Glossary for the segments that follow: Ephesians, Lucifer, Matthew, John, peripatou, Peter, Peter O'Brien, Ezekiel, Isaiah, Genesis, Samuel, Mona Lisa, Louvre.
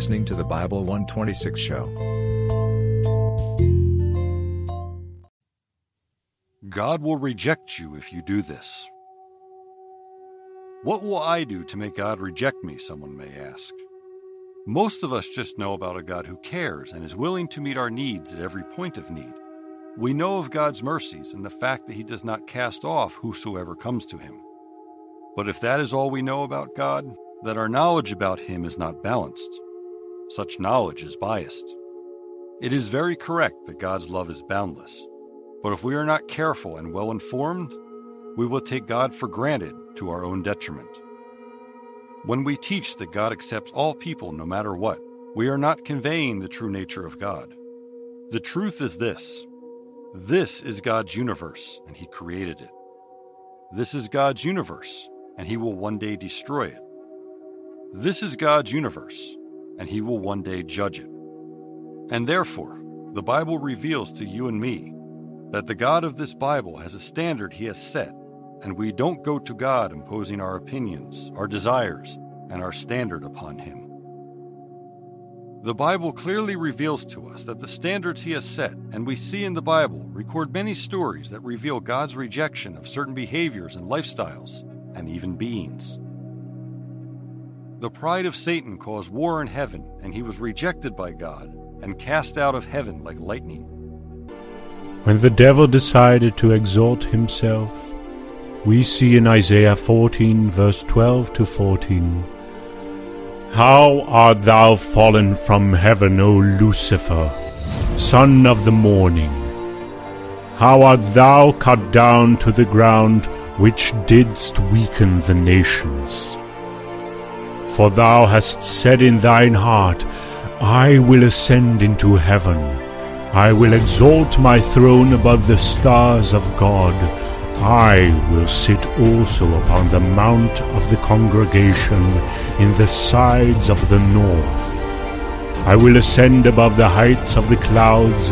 listening to the Bible 126 show. God will reject you if you do this. What will I do to make God reject me, someone may ask. Most of us just know about a God who cares and is willing to meet our needs at every point of need. We know of God's mercies and the fact that He does not cast off whosoever comes to Him. But if that is all we know about God, then our knowledge about Him is not balanced. Such knowledge is biased. It is very correct that God's love is boundless, but if we are not careful and well informed, we will take God for granted to our own detriment. When we teach that God accepts all people no matter what, we are not conveying the true nature of God. The truth is this. This is God's universe, and He created it. This is God's universe, and He will one day destroy it. This is God's universe, and He will one day judge it. And therefore, the Bible reveals to you and me that the God of this Bible has a standard He has set, and we don't go to God imposing our opinions, our desires, and our standard upon Him. The Bible clearly reveals to us that the standards He has set, and we see in the Bible, record many stories that reveal God's rejection of certain behaviors and lifestyles, and even beings. The pride of Satan caused war in heaven, and he was rejected by God and cast out of heaven like lightning. When the devil decided to exalt himself, we see in Isaiah 14, verse 12 to 14, "How art thou fallen from heaven, O Lucifer, son of the morning? How art thou cut down to the ground, which didst weaken the nations? For thou hast said in thine heart, I will ascend into heaven, I will exalt my throne above the stars of God, I will sit also upon the mount of the congregation in the sides of the north. I will ascend above the heights of the clouds.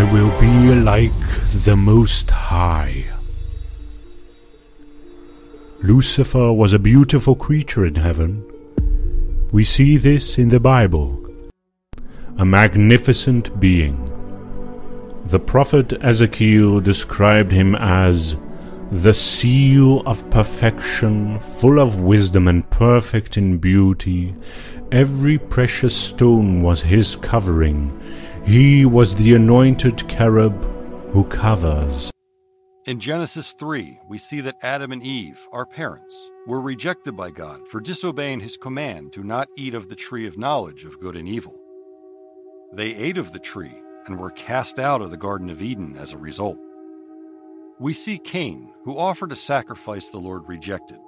I will be like the Most High." Lucifer was a beautiful creature in heaven. We see this in the Bible. A magnificent being. The prophet Ezekiel described him as "the seal of perfection, full of wisdom and perfect in beauty. Every precious stone was his covering. He was the anointed cherub who covers." In Genesis 3, we see that Adam and Eve, our parents, were rejected by God for disobeying His command to not eat of the tree of knowledge of good and evil. They ate of the tree and were cast out of the Garden of Eden as a result. We see Cain, who offered a sacrifice the Lord rejected.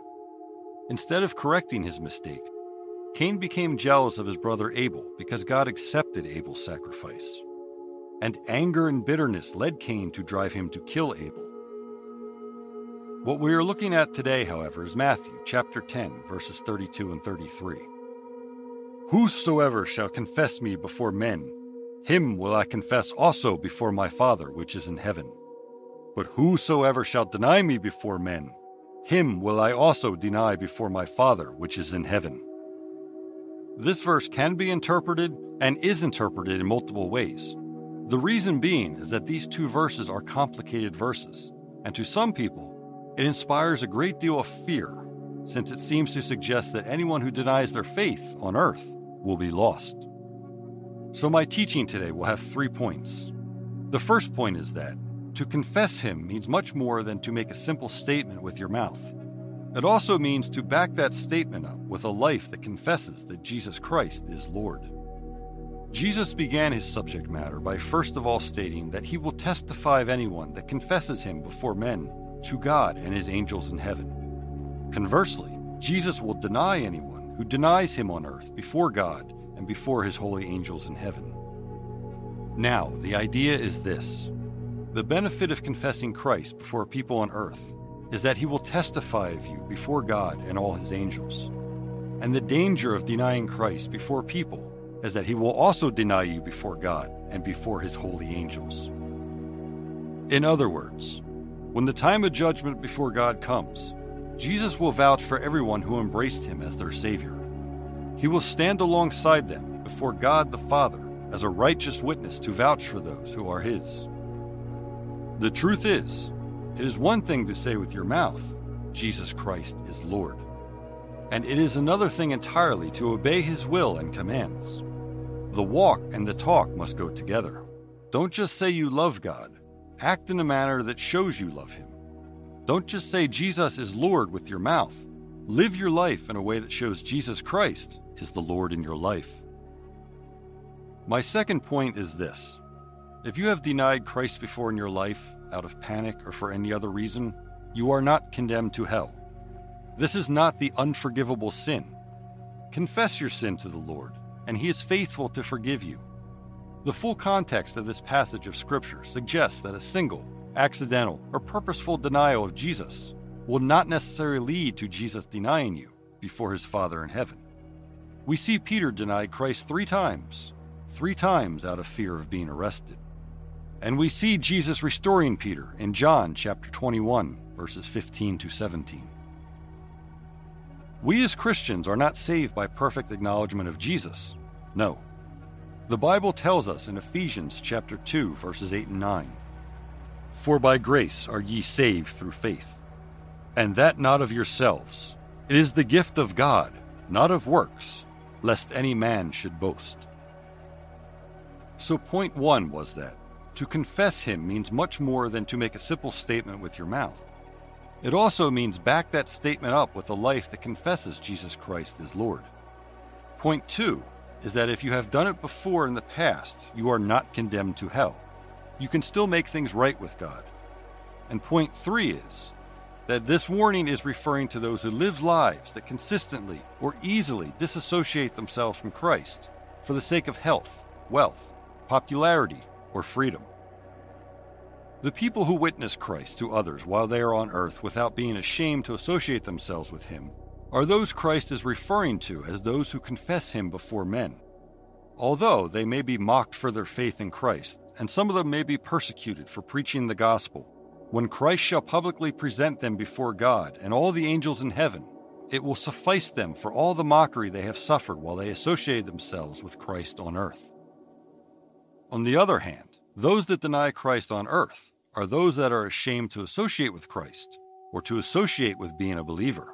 Instead of correcting his mistake, Cain became jealous of his brother Abel because God accepted Abel's sacrifice. And anger and bitterness led Cain to drive him to kill Abel. What we are looking at today, however, is Matthew chapter 10, verses 32 and 33. "Whosoever shall confess me before men, Him will I confess also before my Father which is in heaven. But whosoever shall deny me before men, him will I also deny before my Father which is in heaven." This verse can be interpreted and is interpreted in multiple ways. The reason being is that these two verses are complicated verses, and to some people, it inspires a great deal of fear, since it seems to suggest that anyone who denies their faith on earth will be lost. So my teaching today will have 3 points. The first point is that to confess Him means much more than to make a simple statement with your mouth. It also means to back that statement up with a life that confesses that Jesus Christ is Lord. Jesus began His subject matter by first of all stating that He will testify of anyone that confesses Him before men to God and His angels in heaven. Conversely, Jesus will deny anyone who denies Him on earth before God and before His holy angels in heaven. Now, the idea is this. The benefit of confessing Christ before people on earth is that He will testify of you before God and all His angels. And the danger of denying Christ before people is that He will also deny you before God and before His holy angels. In other words, when the time of judgment before God comes, Jesus will vouch for everyone who embraced Him as their Savior. He will stand alongside them before God the Father as a righteous witness to vouch for those who are his. The truth is, it is one thing to say with your mouth, Jesus Christ is Lord, and it is another thing entirely to obey his will and commands. The walk and the talk must go together. Don't just say you love God. Act in a manner that shows you love him. Don't just say Jesus is Lord with your mouth. Live your life in a way that shows Jesus Christ is the Lord in your life. My second point is this. If you have denied Christ before in your life, out of panic or for any other reason, you are not condemned to hell. This is not the unforgivable sin. Confess your sin to the Lord, and he is faithful to forgive you. The full context of this passage of Scripture suggests that a single, accidental, or purposeful denial of Jesus will not necessarily lead to Jesus denying you before his Father in heaven. We see Peter deny Christ three times out of fear of being arrested. And we see Jesus restoring Peter in John chapter 21, verses 15 to 17. We as Christians are not saved by perfect acknowledgement of Jesus. No. The Bible tells us in Ephesians chapter 2, verses 8 and 9, "For by grace are ye saved through faith, and that not of yourselves. It is the gift of God, not of works, lest any man should boast." So point one was that to confess him means much more than to make a simple statement with your mouth. It also means back that statement up with a life that confesses Jesus Christ is Lord. Point two is that if you have done it before in the past, you are not condemned to hell. You can still make things right with God. And point three is that this warning is referring to those who live lives that consistently or easily disassociate themselves from Christ for the sake of health, wealth, popularity, or freedom. The people who witness Christ to others while they are on earth without being ashamed to associate themselves with him are those Christ is referring to as those who confess him before men. Although they may be mocked for their faith in Christ, and some of them may be persecuted for preaching the gospel, when Christ shall publicly present them before God and all the angels in heaven, it will suffice them for all the mockery they have suffered while they associated themselves with Christ on earth. On the other hand, those that deny Christ on earth are those that are ashamed to associate with Christ or to associate with being a believer.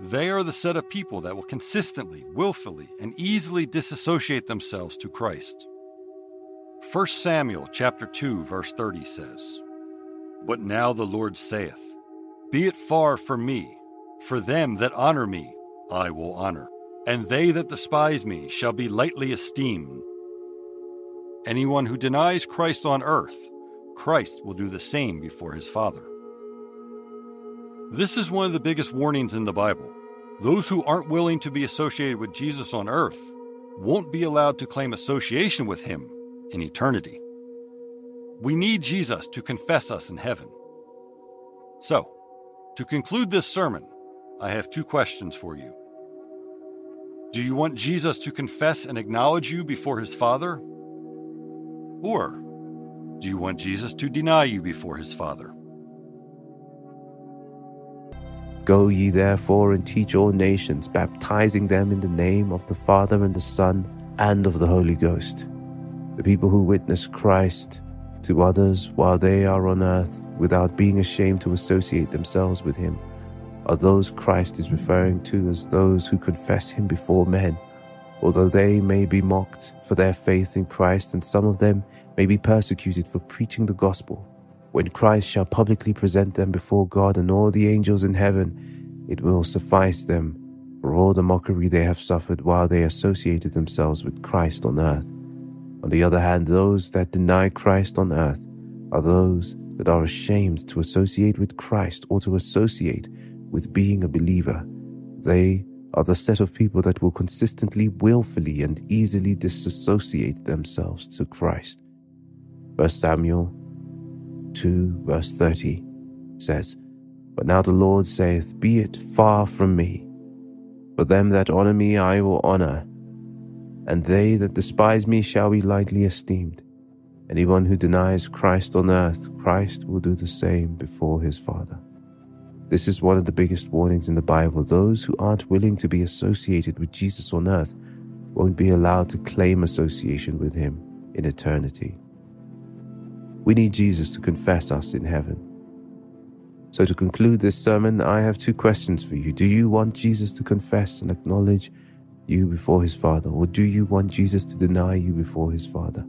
They are the set of people that will consistently, willfully, and easily disassociate themselves to Christ. 1 Samuel chapter 2, verse 30 says, "But now the Lord saith, Be it far from me, for them that honor me I will honor, and they that despise me shall be lightly esteemed." Anyone who denies Christ on earth, Christ will do the same before his Father. This is one of the biggest warnings in the Bible. Those who aren't willing to be associated with Jesus on earth won't be allowed to claim association with him in eternity. We need Jesus to confess us in heaven. So, to conclude this sermon, I have two questions for you. Do you want Jesus to confess and acknowledge you before his Father? Or do you want Jesus to deny you before his Father? "Go ye therefore and teach all nations, baptizing them in the name of the Father and the Son and of the Holy Ghost." The people who witness Christ to others while they are on earth without being ashamed to associate themselves with him are those Christ is referring to as those who confess him before men. Although they may be mocked for their faith in Christ, and some of them may be persecuted for preaching the gospel, when Christ shall publicly present them before God and all the angels in heaven, it will suffice them for all the mockery they have suffered while they associated themselves with Christ on earth. On the other hand, those that deny Christ on earth are those that are ashamed to associate with Christ or to associate with being a believer. They are the set of people that will consistently, willfully, and easily disassociate themselves to Christ. 1 Samuel 2, verse 30 says, "But now the Lord saith, Be it far from me, for them that honor me I will honor, and they that despise me shall be lightly esteemed." Anyone who denies Christ on earth, Christ will do the same before his Father. This is one of the biggest warnings in the Bible. Those who aren't willing to be associated with Jesus on earth won't be allowed to claim association with him in eternity. We need Jesus to confess us in heaven. So to conclude this sermon, I have two questions for you. Do you want Jesus to confess and acknowledge you before his Father, or do you want Jesus to deny you before his Father?